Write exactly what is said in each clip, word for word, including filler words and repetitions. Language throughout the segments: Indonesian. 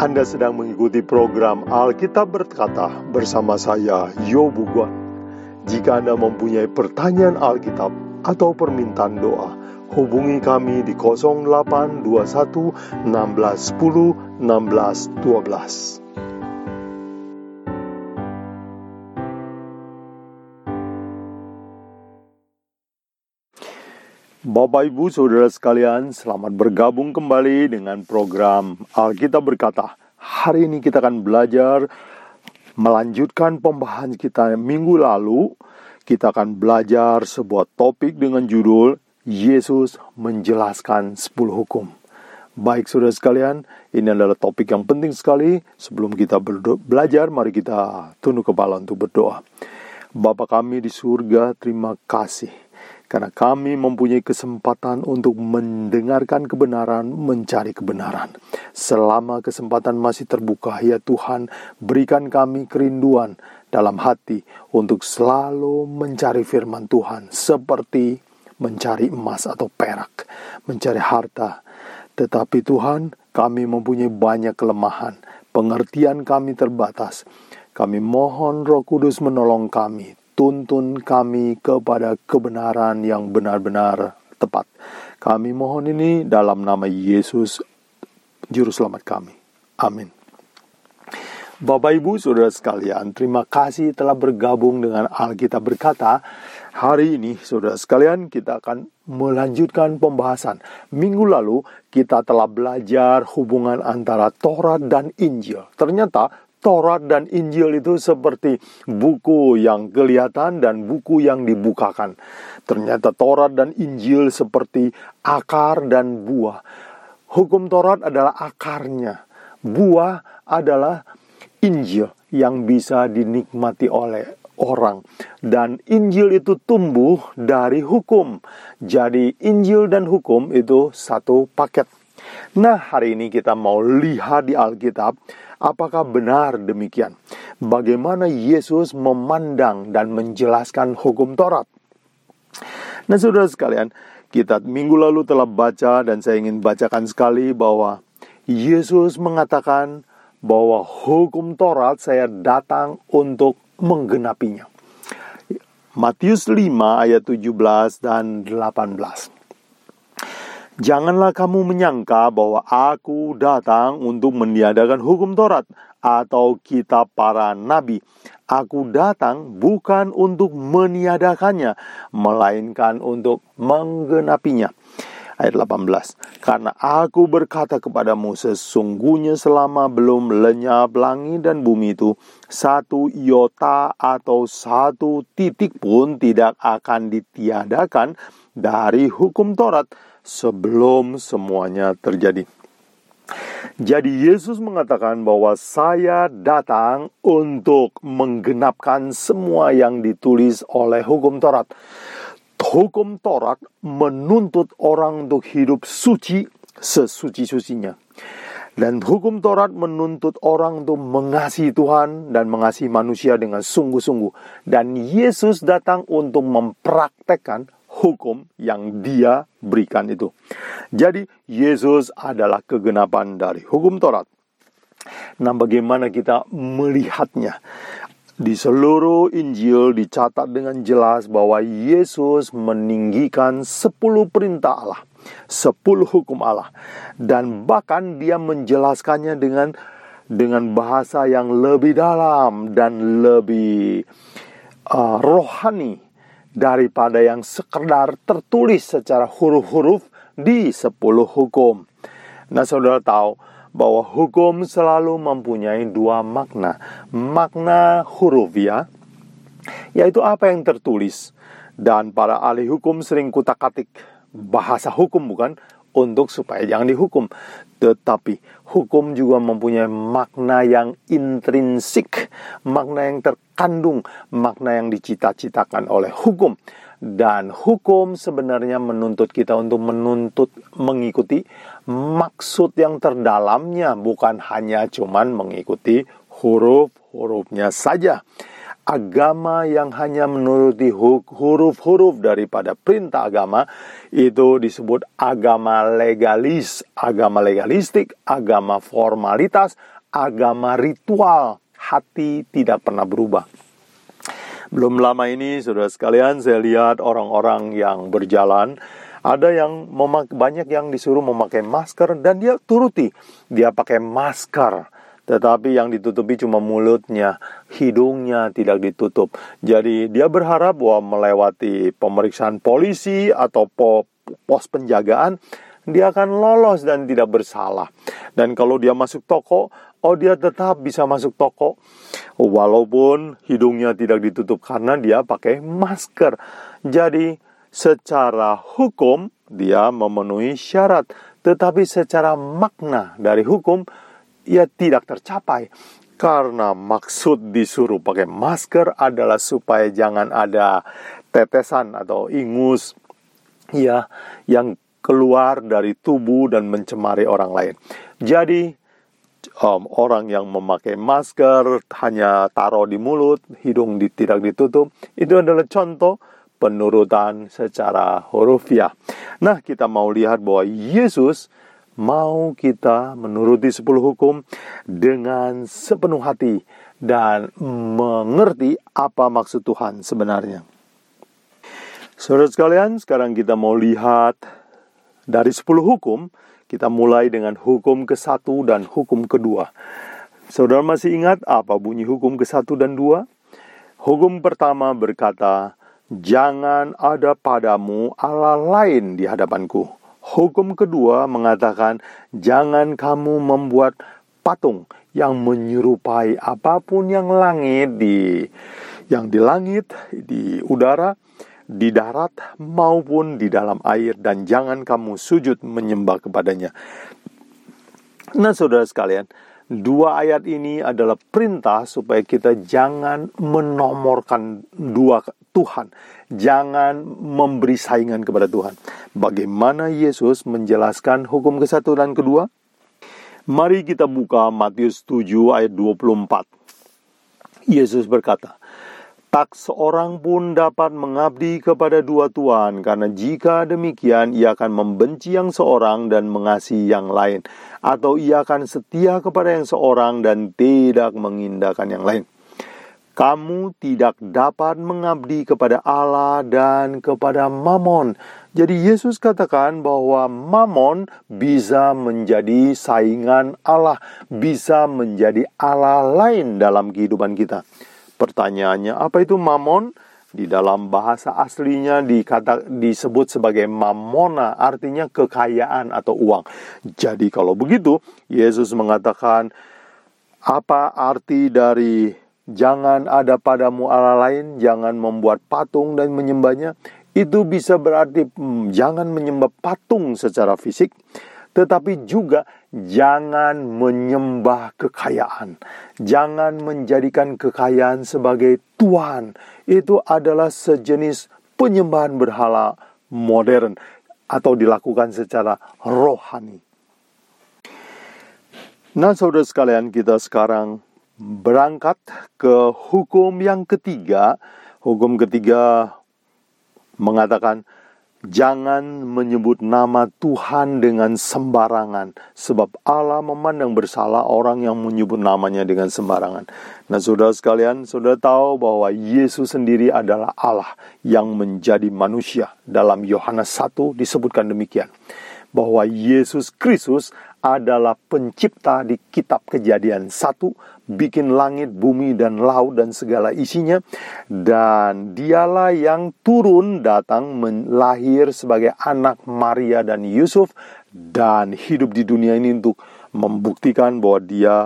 Anda sedang mengikuti program Alkitab Berkata bersama saya, Yobugwa. Jika Anda mempunyai pertanyaan Alkitab atau permintaan doa, hubungi kami di nol delapan dua satu satu enam satu nol satu enam satu dua. Bapak, Ibu, Saudara sekalian, selamat bergabung kembali dengan program Alkitab Berkata. Hari ini kita akan belajar melanjutkan pembahasan kita minggu lalu. Kita akan belajar sebuah topik dengan judul Yesus menjelaskan sepuluh hukum. Baik, Saudara sekalian, ini adalah topik yang penting sekali. Sebelum kita belajar, mari kita tunduk kepala untuk berdoa. Bapa kami di surga, terima kasih karena kami mempunyai kesempatan untuk mendengarkan kebenaran, mencari kebenaran. Selama kesempatan masih terbuka, ya Tuhan, berikan kami kerinduan dalam hati untuk selalu mencari firman Tuhan, seperti mencari emas atau perak, mencari harta. Tetapi Tuhan, kami mempunyai banyak kelemahan, pengertian kami terbatas. Kami mohon Roh Kudus menolong kami. Tuntun kami kepada kebenaran yang benar-benar tepat. Kami mohon ini dalam nama Yesus, Juru Selamat kami. Amin. Bapak, Ibu, Saudara sekalian, terima kasih telah bergabung dengan Alkitab Berkata. Hari ini, Saudara sekalian, kita akan melanjutkan pembahasan. Minggu lalu, kita telah belajar hubungan antara Taurat dan Injil. Ternyata, Taurat dan Injil itu seperti buku yang kelihatan dan buku yang dibukakan. Ternyata Taurat dan Injil seperti akar dan buah. Hukum Taurat adalah akarnya. Buah adalah Injil yang bisa dinikmati oleh orang. Dan Injil itu tumbuh dari hukum. Jadi Injil dan hukum itu satu paket. Nah, hari ini kita mau lihat di Alkitab, apakah benar demikian? Bagaimana Yesus memandang dan menjelaskan hukum Taurat? Nah, Saudara sekalian, kita minggu lalu telah baca dan saya ingin bacakan sekali bahwa Yesus mengatakan bahwa hukum Taurat saya datang untuk menggenapinya. Matius lima ayat tujuh belas dan delapan belas. Janganlah kamu menyangka bahwa aku datang untuk meniadakan hukum Taurat atau kitab para nabi. Aku datang bukan untuk meniadakannya, melainkan untuk menggenapinya. Ayat delapan belas. Karena aku berkata kepadamu, sesungguhnya selama belum lenyap langit dan bumi itu, satu iota atau satu titik pun tidak akan ditiadakan dari hukum Taurat sebelum semuanya terjadi. Jadi Yesus mengatakan bahwa saya datang untuk menggenapkan semua yang ditulis oleh hukum Taurat. Hukum Taurat menuntut orang untuk hidup suci sesuci-sucinya. Dan hukum Taurat menuntut orang untuk mengasihi Tuhan dan mengasihi manusia dengan sungguh-sungguh. Dan Yesus datang untuk mempraktekkan hukum yang dia berikan itu. Jadi Yesus adalah kegenapan dari hukum Taurat. Nah, bagaimana kita melihatnya? Di seluruh Injil dicatat dengan jelas bahwa Yesus meninggikan sepuluh perintah Allah, sepuluh hukum Allah, dan bahkan dia menjelaskannya dengan dengan bahasa yang lebih dalam dan lebih uh, rohani daripada yang sekedar tertulis secara huruf-huruf di sepuluh hukum. Nah, Saudara tahu bahwa hukum selalu mempunyai dua makna. Makna hurufiah, yaitu apa yang tertulis. Dan para ahli hukum sering kutak-katik bahasa hukum, bukan? Untuk supaya jangan dihukum. Tetapi hukum juga mempunyai makna yang intrinsik, makna yang terkandung, makna yang dicita-citakan oleh hukum. Dan hukum sebenarnya menuntut kita untuk menuntut mengikuti maksud yang terdalamnya, bukan hanya cuman mengikuti huruf-hurufnya saja. agama yang hanya menuruti huruf-huruf daripada perintah agama itu disebut agama legalis, agama legalistik, agama formalitas, agama ritual. Hati tidak pernah berubah. Belum lama ini, saudara sekalian, saya lihat orang-orang yang berjalan, ada yang memak- banyak yang disuruh memakai masker dan dia turuti. Dia pakai masker, tetapi yang ditutupi cuma mulutnya, hidungnya tidak ditutup. Jadi dia berharap bahwa melewati pemeriksaan polisi atau po- pos penjagaan, dia akan lolos dan tidak bersalah. Dan kalau dia masuk toko, oh dia tetap bisa masuk toko walaupun hidungnya tidak ditutup karena dia pakai masker. Jadi secara hukum dia memenuhi syarat, tetapi secara makna dari hukum ia tidak tercapai. Karena maksud disuruh pakai masker adalah supaya jangan ada tetesan atau ingus ya yang keluar dari tubuh dan mencemari orang lain. Jadi Um, orang yang memakai masker hanya taruh di mulut, hidung di, tidak ditutup, itu adalah contoh penurutan secara hurufiah. Nah, kita mau lihat bahwa Yesus mau kita menuruti sepuluh hukum dengan sepenuh hati dan mengerti apa maksud Tuhan sebenarnya. Saudara sekalian, sekarang kita mau lihat dari sepuluh hukum. Kita mulai dengan hukum ke satu dan hukum kedua. Saudara masih ingat apa bunyi hukum ke satu dan dua? Hukum pertama berkata, jangan ada padamu Allah lain di hadapanku. Hukum kedua mengatakan, jangan kamu membuat patung yang menyerupai apapun yang langit di yang di langit, di udara, di darat maupun di dalam air, dan jangan kamu sujud menyembah kepadanya. Nah, saudara sekalian, dua ayat ini adalah perintah supaya kita jangan menomorkan dua Tuhan, jangan memberi saingan kepada Tuhan. Bagaimana Yesus menjelaskan hukum ke satu dan kedua? Mari kita buka Matius tujuh ayat dua puluh empat. Yesus berkata, tak seorang pun dapat mengabdi kepada dua tuan, karena jika demikian ia akan membenci yang seorang dan mengasihi yang lain, atau ia akan setia kepada yang seorang dan tidak mengindahkan yang lain. Kamu tidak dapat mengabdi kepada Allah dan kepada Mammon. Jadi Yesus katakan bahwa Mammon bisa menjadi saingan Allah, bisa menjadi Allah lain dalam kehidupan kita. Pertanyaannya, apa itu Mammon? Di dalam bahasa aslinya dikata, disebut sebagai Mammona, artinya kekayaan atau uang. Jadi kalau begitu, Yesus mengatakan, apa arti dari jangan ada padamu Allah lain, jangan membuat patung dan menyembahnya? Itu bisa berarti hmm, jangan menyembah patung secara fisik, tetapi juga jangan menyembah kekayaan. Jangan menjadikan kekayaan sebagai Tuhan. Itu adalah sejenis penyembahan berhala modern atau dilakukan secara rohani. Nah, saudara sekalian, kita sekarang berangkat ke hukum yang ketiga. Hukum ketiga mengatakan, jangan menyebut nama Tuhan dengan sembarangan, sebab Allah memandang bersalah orang yang menyebut namanya dengan sembarangan. Nah, saudara sekalian, saudara tahu bahwa Yesus sendiri adalah Allah yang menjadi manusia. Dalam Yohanes satu disebutkan demikian, bahwa Yesus Kristus adalah pencipta. Di kitab Kejadian satu, bikin langit, bumi, dan laut dan segala isinya. Dan dialah yang turun datang melahir sebagai anak Maria dan Yusuf, dan hidup di dunia ini untuk membuktikan bahwa dia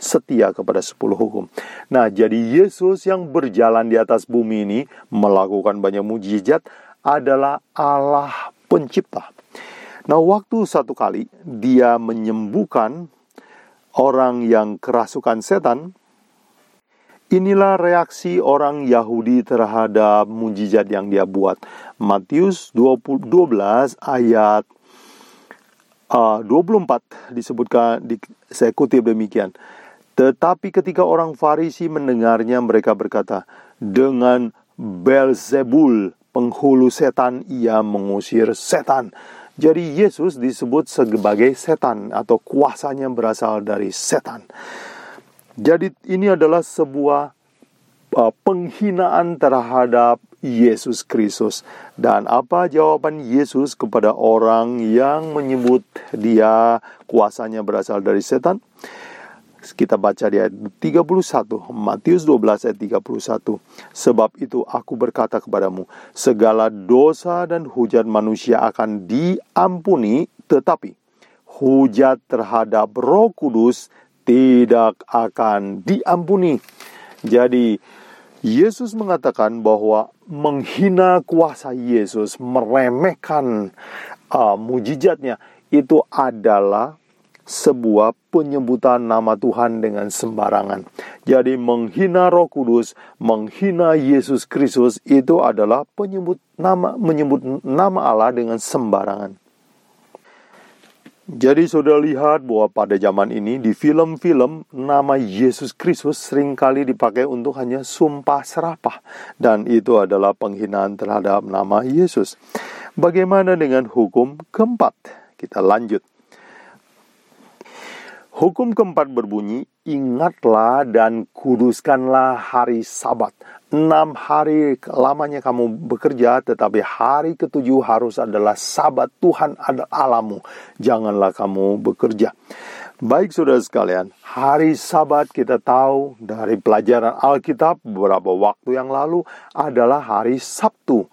setia kepada sepuluh hukum. Nah, jadi Yesus yang berjalan di atas bumi ini, melakukan banyak mujizat, adalah Allah pencipta. Nah, waktu satu kali dia menyembuhkan orang yang kerasukan setan, inilah reaksi orang Yahudi terhadap mujizat yang dia buat. Matius dua belas ayat uh, dua puluh empat disebutkan, di, saya kutip demikian. Tetapi ketika orang Farisi mendengarnya, mereka berkata, "Dengan Belzebul, penghulu setan, ia mengusir setan." Jadi Yesus disebut sebagai setan atau kuasanya berasal dari setan. Jadi ini adalah sebuah uh, penghinaan terhadap Yesus Kristus. Dan apa jawaban Yesus kepada orang yang menyebut dia kuasanya berasal dari setan? Kita baca di ayat tiga puluh satu, Matius dua belas ayat tiga puluh satu. "Sebab itu aku berkata kepadamu, segala dosa dan hujat manusia akan diampuni, tetapi hujat terhadap Roh Kudus tidak akan diampuni." Jadi Yesus mengatakan bahwa menghina kuasa Yesus, meremehkan uh, mujizatnya, itu adalah sebuah penyebutan nama Tuhan dengan sembarangan. Jadi menghina Roh Kudus, menghina Yesus Kristus, itu adalah penyebut nama, menyebut nama Allah dengan sembarangan. Jadi saudara lihat bahwa pada zaman ini di film-film nama Yesus Kristus seringkali dipakai untuk hanya sumpah serapah, dan itu adalah penghinaan terhadap nama Yesus. Bagaimana dengan hukum keempat? Kita lanjut. Hukum keempat berbunyi, "Ingatlah dan kuduskanlah hari Sabat. Enam hari lamanya kamu bekerja, tetapi hari ketujuh harus adalah Sabat Tuhan Allahmu. Janganlah kamu bekerja." Baik saudara sekalian, hari Sabat kita tahu dari pelajaran Alkitab beberapa waktu yang lalu adalah hari Sabtu.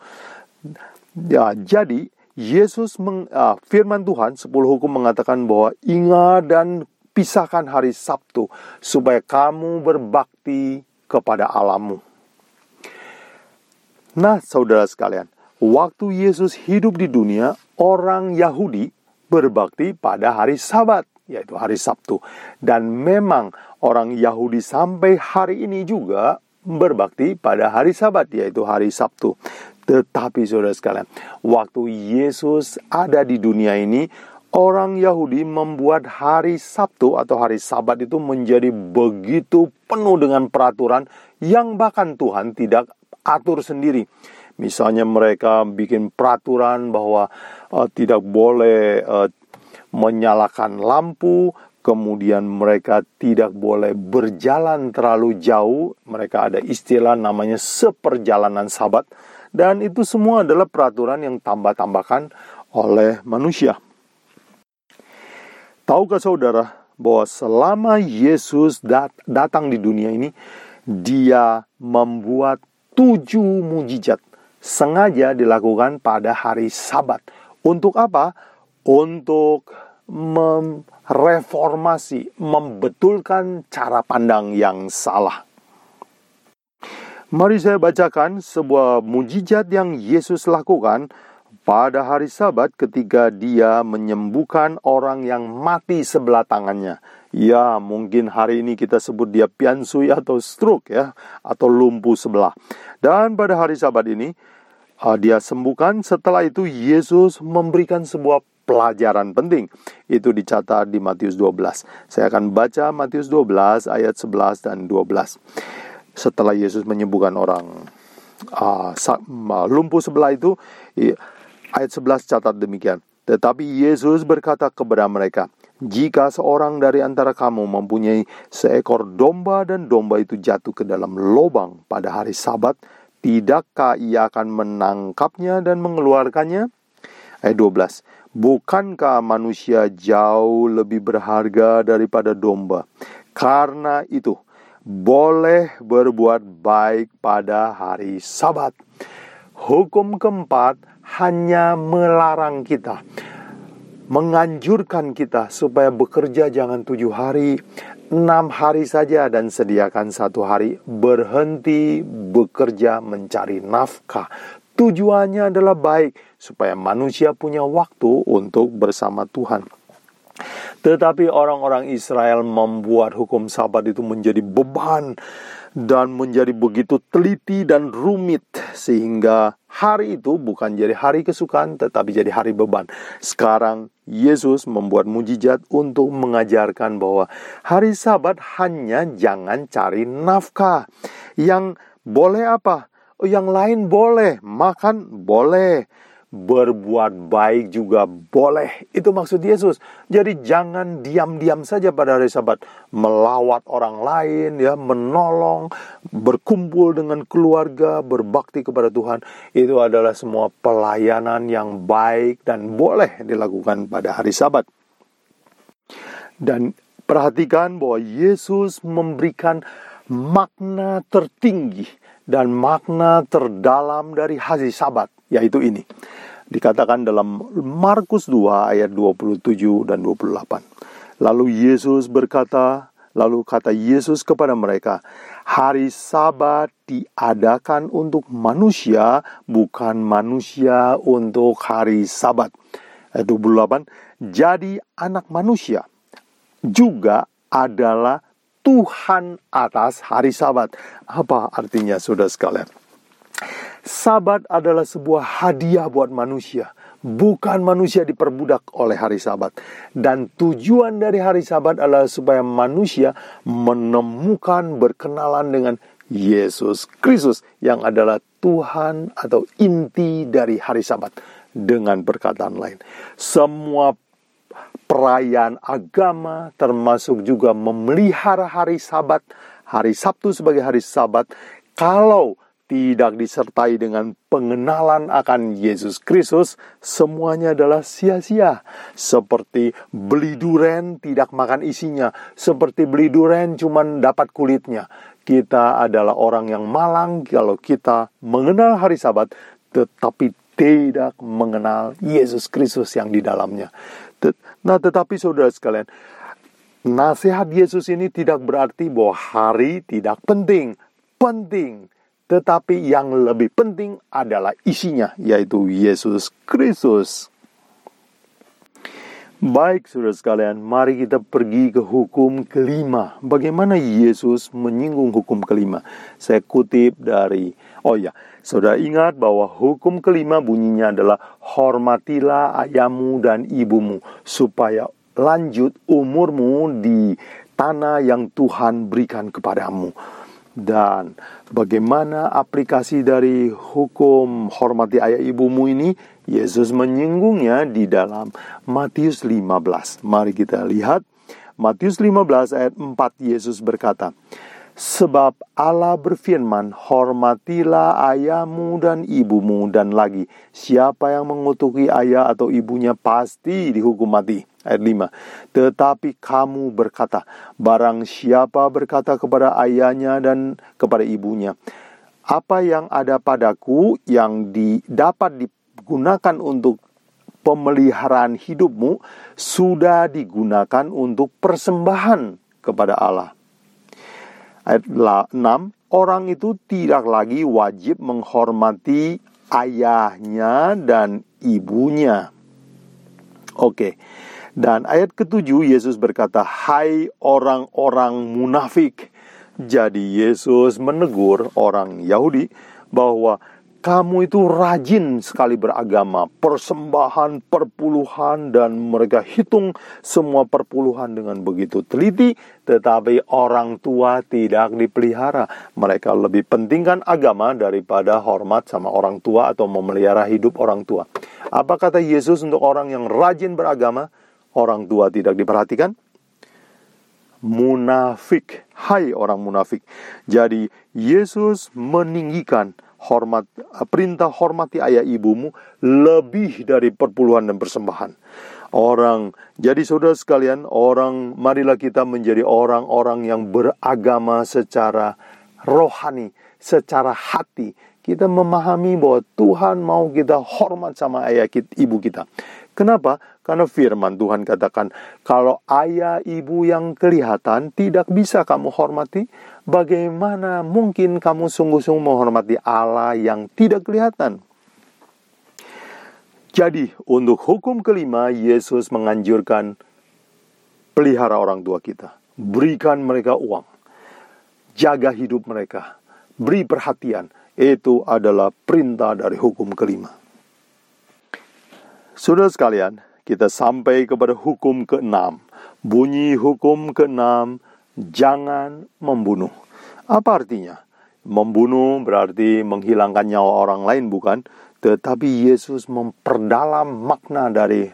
Ya, jadi Yesus meng, uh, firman Tuhan sepuluh hukum mengatakan bahwa ingat dan pisahkan hari Sabtu supaya kamu berbakti kepada Allahmu. Nah, saudara sekalian, waktu Yesus hidup di dunia, orang Yahudi berbakti pada hari Sabat, yaitu hari Sabtu. Dan memang orang Yahudi sampai hari ini juga berbakti pada hari Sabat, yaitu hari Sabtu. Tetapi saudara sekalian, waktu Yesus ada di dunia ini, orang Yahudi membuat hari Sabtu atau hari Sabat itu menjadi begitu penuh dengan peraturan yang bahkan Tuhan tidak atur sendiri. Misalnya mereka bikin peraturan bahwa uh, tidak boleh uh, menyalakan lampu, kemudian mereka tidak boleh berjalan terlalu jauh. Mereka ada istilah namanya seperjalanan Sabat, dan itu semua adalah peraturan yang tambah-tambahkan oleh manusia. Tahukah saudara bahwa selama Yesus dat- datang di dunia ini, dia membuat tujuh mujizat sengaja dilakukan pada hari Sabat. Untuk apa? Untuk mereformasi, membetulkan cara pandang yang salah. Mari saya bacakan sebuah mujizat yang Yesus lakukan pada hari Sabat ketika dia menyembuhkan orang yang mati sebelah tangannya. Ya, mungkin hari ini kita sebut dia piansui atau stroke ya, atau lumpuh sebelah. Dan pada hari Sabat ini uh, dia sembuhkan. Setelah itu Yesus memberikan sebuah pelajaran penting. Itu dicatat di Matius dua belas. Saya akan baca Matius dua belas ayat sebelas dan dua belas. Setelah Yesus menyembuhkan orang uh, lumpuh sebelah itu, ayat sebelas catat demikian. "Tetapi Yesus berkata kepada mereka, jika seorang dari antara kamu mempunyai seekor domba dan domba itu jatuh ke dalam lubang pada hari Sabat, tidakkah ia akan menangkapnya dan mengeluarkannya?" Ayat dua belas. "Bukankah manusia jauh lebih berharga daripada domba? Karena itu, boleh berbuat baik pada hari Sabat." Hukum keempat hanya melarang kita, menganjurkan kita supaya bekerja jangan tujuh hari, enam hari saja, dan sediakan satu hari berhenti bekerja mencari nafkah. Tujuannya adalah baik, supaya manusia punya waktu untuk bersama Tuhan. Tetapi orang-orang Israel membuat hukum Sabat itu menjadi beban dan menjadi begitu teliti dan rumit, sehingga Hari itu bukan jadi hari kesukaan, tetapi jadi hari beban. Sekarang Yesus membuat mujizat untuk mengajarkan bahwa hari Sabat hanya jangan cari nafkah. Yang boleh apa? Yang lain boleh, makan boleh, berbuat baik juga boleh. Itu maksud Yesus. Jadi jangan diam-diam saja pada hari Sabat, melawat orang lain, ya, menolong, berkumpul dengan keluarga, berbakti kepada Tuhan. Itu adalah semua pelayanan yang baik dan boleh dilakukan pada hari Sabat. Dan perhatikan bahwa Yesus memberikan makna tertinggi dan makna terdalam dari hari Sabat, yaitu ini. Dikatakan dalam Markus dua ayat dua puluh tujuh dan dua puluh delapan. Lalu Yesus berkata, lalu kata Yesus kepada mereka, hari Sabat diadakan untuk manusia, bukan manusia untuk hari Sabat. Ayat dua puluh delapan. Jadi anak manusia juga adalah Tuhan atas hari Sabat. Apa artinya, saudara sekalian? Sabat adalah sebuah hadiah buat manusia, bukan manusia diperbudak oleh hari Sabat. Dan tujuan dari hari Sabat adalah supaya manusia menemukan, berkenalan dengan Yesus Kristus yang adalah Tuhan atau inti dari hari Sabat. Dengan perkataan lain, semua perayaan agama termasuk juga memelihara hari Sabat, hari Sabtu sebagai hari Sabat, kalau tidak disertai dengan pengenalan akan Yesus Kristus, semuanya adalah sia-sia. Seperti beli durian tidak makan isinya, seperti beli durian cuma dapat kulitnya. Kita adalah orang yang malang kalau kita mengenal hari Sabat tetapi tidak mengenal Yesus Kristus yang di dalamnya. Nah, tetapi saudara sekalian, nasihat Yesus ini tidak berarti bahwa hari tidak penting. Penting. Tetapi yang lebih penting adalah isinya, yaitu Yesus Kristus. Baik, saudara sekalian, mari kita pergi ke hukum kelima. Bagaimana Yesus menyinggung hukum kelima? Saya kutip dari, oh ya, saudara ingat bahwa hukum kelima bunyinya adalah hormatilah ayahmu dan ibumu, supaya lanjut umurmu di tanah yang Tuhan berikan kepadamu. Dan bagaimana aplikasi dari hukum hormati ayah ibumu ini? Yesus menyinggungnya di dalam Matius lima belas. Mari kita lihat Matius lima belas ayat empat. Yesus berkata, sebab Allah berfirman, hormatilah ayahmu dan ibumu, dan lagi, siapa yang mengutuki ayah atau ibunya pasti dihukum mati. Ayat lima. Tetapi kamu berkata, barang siapa berkata kepada ayahnya dan kepada ibunya, apa yang ada padaku yang di, dapat digunakan untuk pemeliharaan hidupmu, sudah digunakan untuk persembahan kepada Allah. Ayat enam. Orang itu tidak lagi wajib menghormati ayahnya dan ibunya. Oke. Okay. Dan ayat ketujuh, Yesus berkata, hai orang-orang munafik. Jadi Yesus menegur orang Yahudi bahwa kamu itu rajin sekali beragama, persembahan, perpuluhan, dan mereka hitung semua perpuluhan dengan begitu teliti, tetapi orang tua tidak dipelihara. Mereka lebih pentingkan agama daripada hormat sama orang tua atau memelihara hidup orang tua. Apa kata Yesus untuk orang yang rajin beragama? Orang tua tidak diperhatikan? Munafik. Hai orang munafik. Jadi Yesus meninggikan hormat, perintah hormati ayah ibumu lebih dari perpuluhan dan persembahan. Orang, jadi saudara sekalian, orang, marilah kita menjadi orang-orang yang beragama secara rohani, secara hati. Kita memahami bahwa Tuhan mau kita hormat sama ayah kita, ibu kita. Kenapa? Karena firman Tuhan katakan, kalau ayah ibu yang kelihatan tidak bisa kamu hormati, bagaimana mungkin kamu sungguh-sungguh menghormati Allah yang tidak kelihatan? Jadi, untuk hukum kelima, Yesus menganjurkan pelihara orang tua kita. Berikan mereka uang. Jaga hidup mereka. Beri perhatian. Itu adalah perintah dari hukum kelima. Saudara sekalian, kita sampai kepada hukum keenam. Bunyi hukum keenam, jangan membunuh. Apa artinya? Membunuh berarti menghilangkan nyawa orang lain, bukan? Tetapi Yesus memperdalam makna dari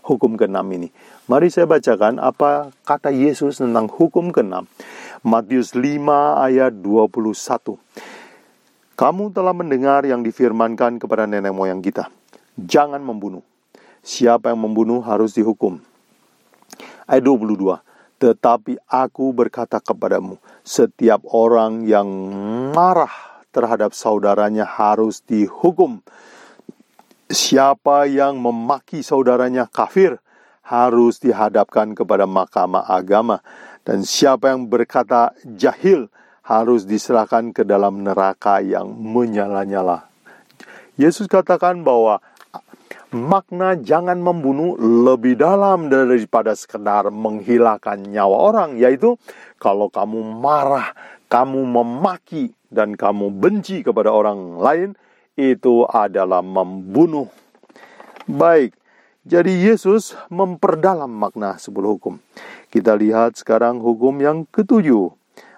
hukum keenam ini. Mari saya bacakan apa kata Yesus tentang hukum keenam. Matius lima ayat dua puluh satu. Kamu telah mendengar yang difirmankan kepada nenek moyang kita. Jangan membunuh. Siapa yang membunuh harus dihukum. Ayat dua puluh dua. Tetapi aku berkata kepadamu, setiap orang yang marah terhadap saudaranya harus dihukum. Siapa yang memaki saudaranya kafir harus dihadapkan kepada mahkamah agama. Dan siapa yang berkata jahil harus diserahkan ke dalam neraka yang menyala-nyala. Yesus katakan bahwa makna jangan membunuh lebih dalam daripada sekedar menghilangkan nyawa orang, yaitu kalau kamu marah, kamu memaki, dan kamu benci kepada orang lain, itu adalah membunuh. Baik, jadi Yesus memperdalam makna sepuluh hukum. Kita lihat sekarang hukum yang ketujuh.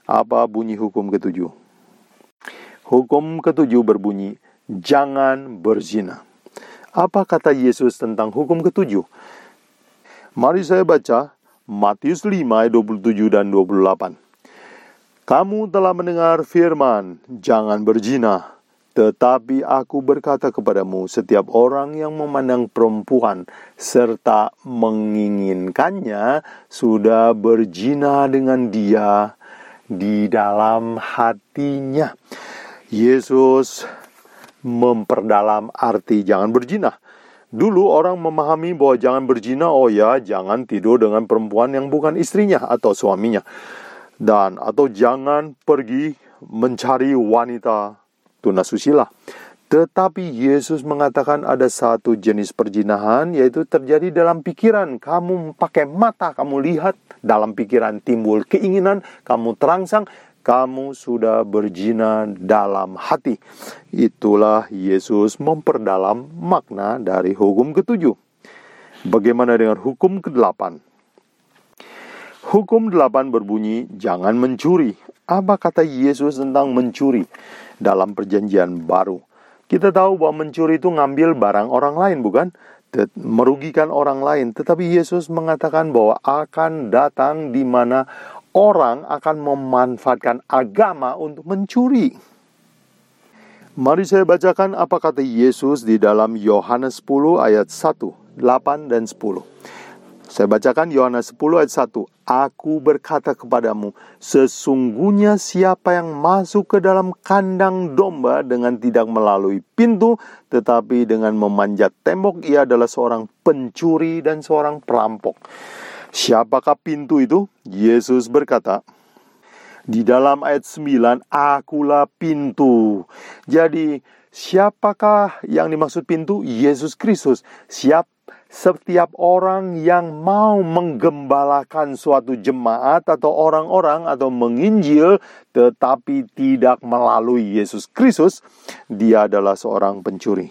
Apa bunyi hukum ketujuh? Hukum ketujuh berbunyi, jangan berzina. Apa kata Yesus tentang hukum ketujuh? Mari saya baca Matius lima ayat dua puluh tujuh dan dua puluh delapan. Kamu telah mendengar firman, jangan berzina. Tetapi aku berkata kepadamu, setiap orang yang memandang perempuan serta menginginkannya sudah berzina dengan dia di dalam hatinya. Yesus memperdalam arti jangan berzina. Dulu orang memahami bahwa jangan berzina, oh ya, jangan tidur dengan perempuan yang bukan istrinya atau suaminya, dan atau jangan pergi mencari wanita tunasusila. Tetapi Yesus mengatakan ada satu jenis perzinahan, yaitu terjadi dalam pikiran. Kamu pakai mata, kamu lihat, dalam pikiran timbul keinginan, kamu terangsang, kamu sudah berzina dalam hati. Itulah Yesus memperdalam makna dari hukum ketujuh. Bagaimana dengan hukum kedelapan? Hukum delapan berbunyi, jangan mencuri. Apa kata Yesus tentang mencuri dalam perjanjian baru? Kita tahu bahwa mencuri itu ngambil barang orang lain, bukan? Merugikan orang lain. Tetapi Yesus mengatakan bahwa akan datang di mana orang akan memanfaatkan agama untuk mencuri. Mari saya bacakan apa kata Yesus di dalam Yohanes sepuluh ayat satu, delapan dan sepuluh. Saya bacakan Yohanes sepuluh ayat satu. Aku berkata kepadamu, sesungguhnya siapa yang masuk ke dalam kandang domba dengan tidak melalui pintu, tetapi dengan memanjat tembok, ia adalah seorang pencuri dan seorang perampok. Siapakah pintu itu? Yesus berkata di dalam ayat sembilan, akulah pintu. Jadi siapakah yang dimaksud pintu? Yesus Kristus. Siap setiap orang yang mau menggembalakan suatu jemaat atau orang-orang atau menginjil tetapi tidak melalui Yesus Kristus, dia adalah seorang pencuri.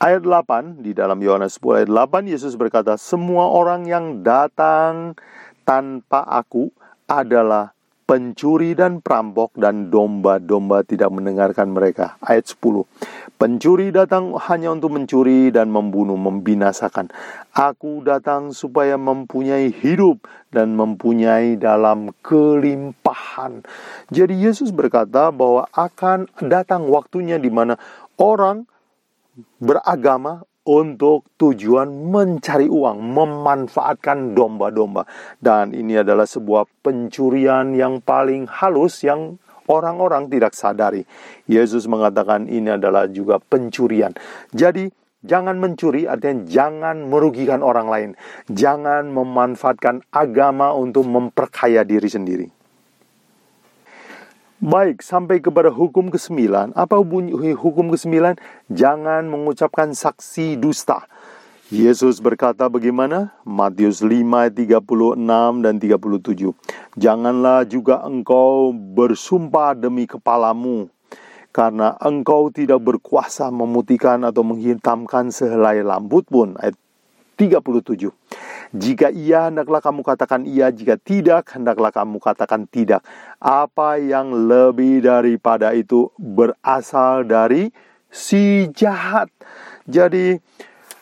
Ayat delapan, di dalam Yohanes sepuluh ayat delapan, Yesus berkata, semua orang yang datang tanpa aku adalah pencuri dan perampok, dan domba-domba tidak mendengarkan mereka. Ayat sepuluh, pencuri datang hanya untuk mencuri dan membunuh, membinasakan. Aku datang supaya mempunyai hidup dan mempunyai dalam kelimpahan. Jadi Yesus berkata bahwa akan datang waktunya di mana orang beragama untuk tujuan mencari uang, memanfaatkan domba-domba. Dan ini adalah sebuah pencurian yang paling halus yang orang-orang tidak sadari. Yesus mengatakan ini adalah juga pencurian. Jadi jangan mencuri artinya jangan merugikan orang lain. Jangan memanfaatkan agama untuk memperkaya diri sendiri. Baik, sampai kepada hukum kesembilan. Apa bunyi hukum kesembilan? Jangan mengucapkan saksi dusta. Yesus berkata bagaimana? Matius lima, tiga puluh enam dan tiga puluh tujuh. Janganlah juga engkau bersumpah demi kepalamu. karena engkau tidak berkuasa memutihkan atau menghitamkan sehelai rambut pun. Ayat tiga puluh tujuh. Jika iya, hendaklah kamu katakan iya. Jika tidak, hendaklah kamu katakan tidak. Apa yang lebih daripada itu berasal dari si jahat. Jadi,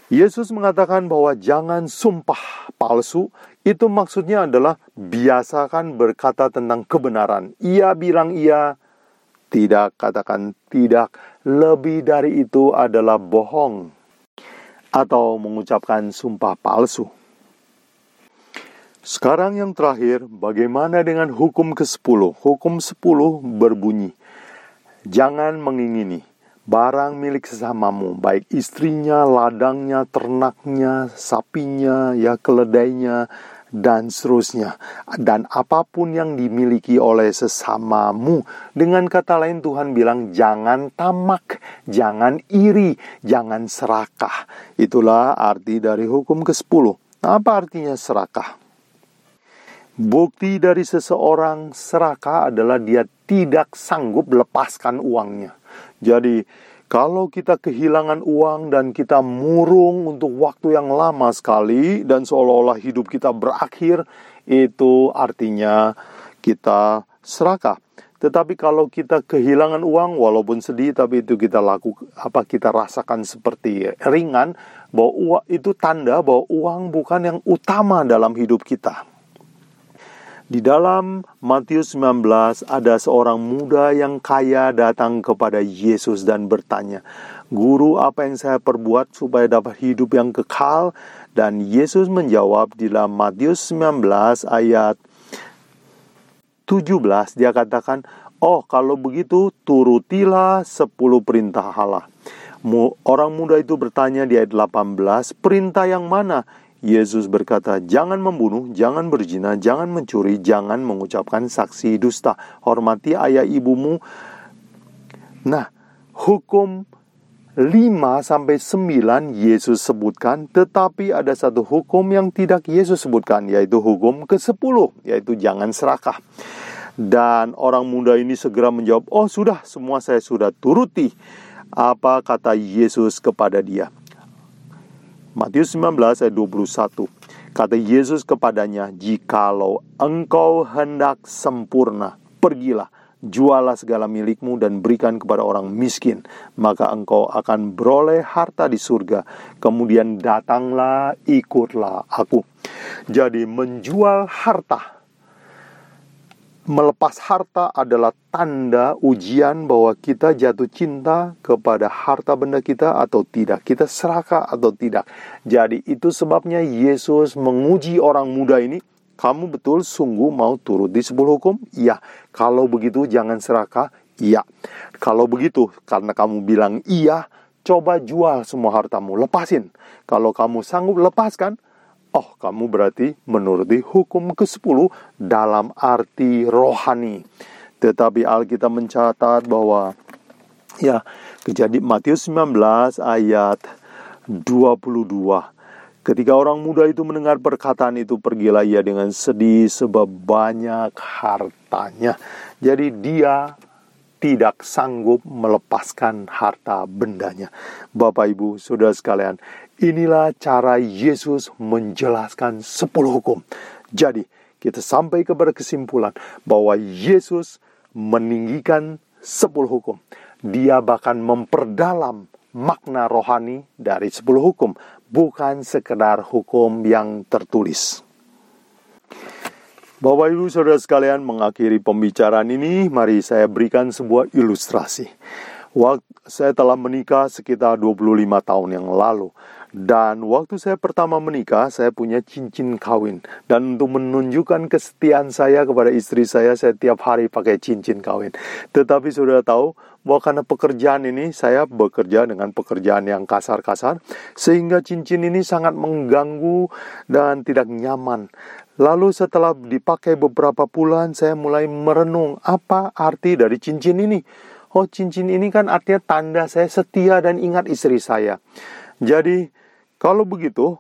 Yesus mengatakan bahwa jangan sumpah palsu. Itu maksudnya adalah biasakan berkata tentang kebenaran. Ia bilang iya, tidak katakan tidak. Lebih dari itu adalah bohong atau mengucapkan sumpah palsu. Sekarang yang terakhir, bagaimana dengan hukum kesepuluh? Hukum sepuluh berbunyi, jangan mengingini barang milik sesamamu, baik istrinya, ladangnya, ternaknya, sapinya, ya keledainya, dan seterusnya. Dan apapun yang dimiliki oleh sesamamu. Dengan kata lain, Tuhan bilang jangan tamak, jangan iri, jangan serakah. Itulah arti dari hukum kesepuluh. Nah, apa artinya serakah? Bukti dari seseorang serakah adalah dia tidak sanggup melepaskan uangnya. Jadi, kalau kita kehilangan uang dan kita murung untuk waktu yang lama sekali dan seolah-olah hidup kita berakhir, itu artinya kita serakah. Tetapi kalau kita kehilangan uang walaupun sedih, tapi itu kita laku apa kita rasakan seperti ringan, bahwa uang, itu tanda bahwa uang bukan yang utama dalam hidup kita. Di dalam Matius sembilan belas, ada seorang muda yang kaya datang kepada Yesus dan bertanya, "Guru, apa yang saya perbuat supaya dapat hidup yang kekal?" Dan Yesus menjawab di dalam Matius sembilan belas ayat tujuh belas, dia katakan, "Oh, kalau begitu turutilah sepuluh perintah Allah." Orang muda itu bertanya di ayat delapan belas, "Perintah yang mana?" Yesus berkata, "Jangan membunuh, jangan berzina, jangan mencuri, jangan mengucapkan saksi dusta, hormati ayah ibumu." Nah, hukum lima sampai sembilan Yesus sebutkan, tetapi ada satu hukum yang tidak Yesus sebutkan, yaitu hukum kesepuluh, yaitu jangan serakah. Dan orang muda ini segera menjawab, "Oh sudah, semua saya sudah turuti." Apa kata Yesus kepada dia? Matius sembilan belas ayat dua puluh satu. Kata Yesus kepadanya, "Jikalau engkau hendak sempurna, pergilah, jualah segala milikmu dan berikan kepada orang miskin, maka engkau akan beroleh harta di surga. Kemudian datanglah, ikutlah aku." Jadi menjual harta, melepas harta adalah tanda ujian bahwa kita jatuh cinta kepada harta benda kita atau tidak. Kita serakah atau tidak. Jadi itu sebabnya Yesus menguji orang muda ini. Kamu betul sungguh mau turut di sepuluh hukum? Iya. Kalau begitu jangan serakah? Iya. Kalau begitu, karena kamu bilang iya, coba jual semua hartamu, lepasin. Kalau kamu sanggup lepaskan, oh, kamu berarti menuruti hukum kesepuluh dalam arti rohani. Tetapi Alkitab mencatat bahwa ya, kejadian Matius sembilan belas ayat dua puluh dua. Ketika orang muda itu mendengar perkataan itu, pergilah ia dengan sedih sebab banyak hartanya. Jadi dia tidak sanggup melepaskan harta bendanya. Bapak, Ibu, Saudara sekalian, inilah cara Yesus menjelaskan sepuluh hukum. Jadi, kita sampai kepada kesimpulan bahwa Yesus meninggikan sepuluh hukum. Dia bahkan memperdalam makna rohani dari sepuluh hukum, bukan sekedar hukum yang tertulis. Bapak, Ibu, Saudara sekalian, mengakhiri pembicaraan ini, mari saya berikan sebuah ilustrasi. Waktu saya telah menikah sekitar dua puluh lima tahun yang lalu. Dan waktu saya pertama menikah, saya punya cincin kawin. Dan untuk menunjukkan kesetiaan saya kepada istri saya, saya tiap hari pakai cincin kawin. Tetapi sudah tahu bahwa karena pekerjaan ini, saya bekerja dengan pekerjaan yang kasar-kasar, sehingga cincin ini sangat mengganggu dan tidak nyaman. Lalu setelah dipakai beberapa bulan, saya mulai merenung apa arti dari cincin ini. Oh, cincin ini kan artinya tanda saya setia dan ingat istri saya. Jadi, kalau begitu,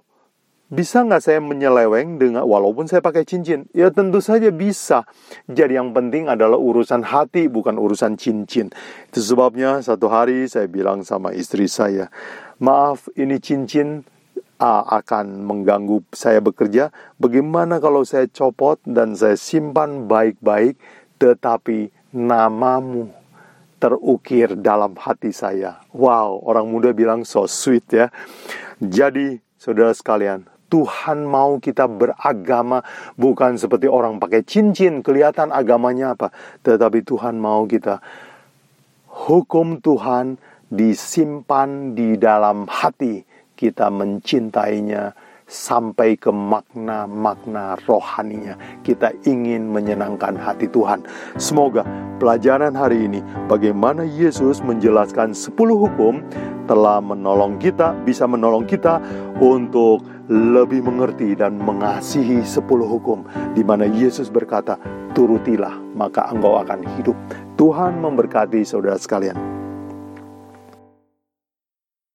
bisa nggak saya menyeleweng dengan walaupun saya pakai cincin? Ya tentu saja bisa. Jadi yang penting adalah urusan hati, bukan urusan cincin. Itu sebabnya satu hari saya bilang sama istri saya, maaf, ini cincin A, akan mengganggu saya bekerja. Bagaimana kalau saya copot dan saya simpan baik-baik, tetapi namamu terukir dalam hati saya? Wow, orang muda bilang so sweet ya. Jadi saudara sekalian, Tuhan mau kita beragama bukan seperti orang pakai cincin, kelihatan agamanya apa. Tetapi Tuhan mau kita, hukum Tuhan disimpan di dalam hati. Kita mencintainya sampai ke makna-makna rohaninya. Kita ingin menyenangkan hati Tuhan. Semoga pelajaran hari ini, bagaimana Yesus menjelaskan sepuluh hukum, telah menolong kita, bisa menolong kita untuk lebih mengerti dan mengasihi sepuluh hukum, di mana Yesus berkata, turutilah maka engkau akan hidup. Tuhan memberkati saudara sekalian.